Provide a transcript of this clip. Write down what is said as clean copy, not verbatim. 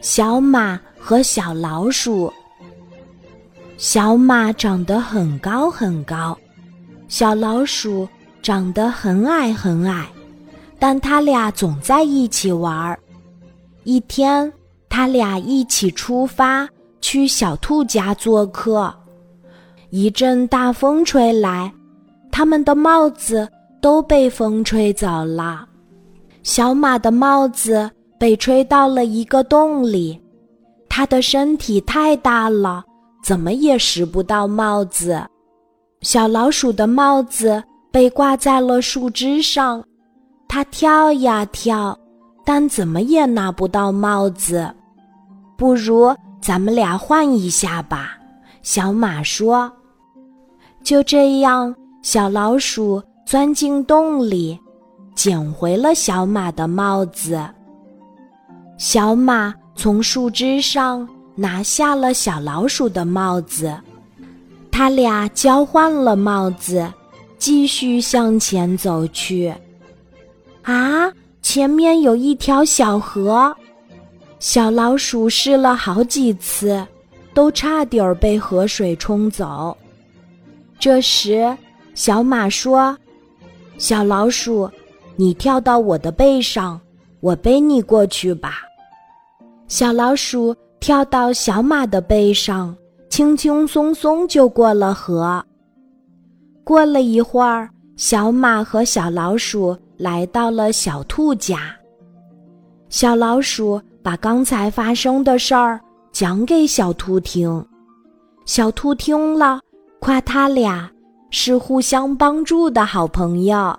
小马和小老鼠。小马长得很高很高，小老鼠长得很矮很矮，但他俩总在一起玩。一天，他俩一起出发去小兔家做客。一阵大风吹来，他们的帽子都被风吹走了。小马的帽子被吹到了一个洞里，它的身体太大了，怎么也拾不到帽子。小老鼠的帽子被挂在了树枝上，它跳呀跳，但怎么也拿不到帽子。不如咱们俩换一下吧，小马说。就这样，小老鼠钻进洞里，捡回了小马的帽子。小马从树枝上拿下了小老鼠的帽子，他俩交换了帽子，继续向前走去。啊，前面有一条小河，小老鼠试了好几次，都差点被河水冲走。这时，小马说：“小老鼠，你跳到我的背上，我背你过去吧。”小老鼠跳到小马的背上，轻轻松松就过了河。过了一会儿，小马和小老鼠来到了小兔家。小老鼠把刚才发生的事儿讲给小兔听，小兔听了，夸他俩是互相帮助的好朋友。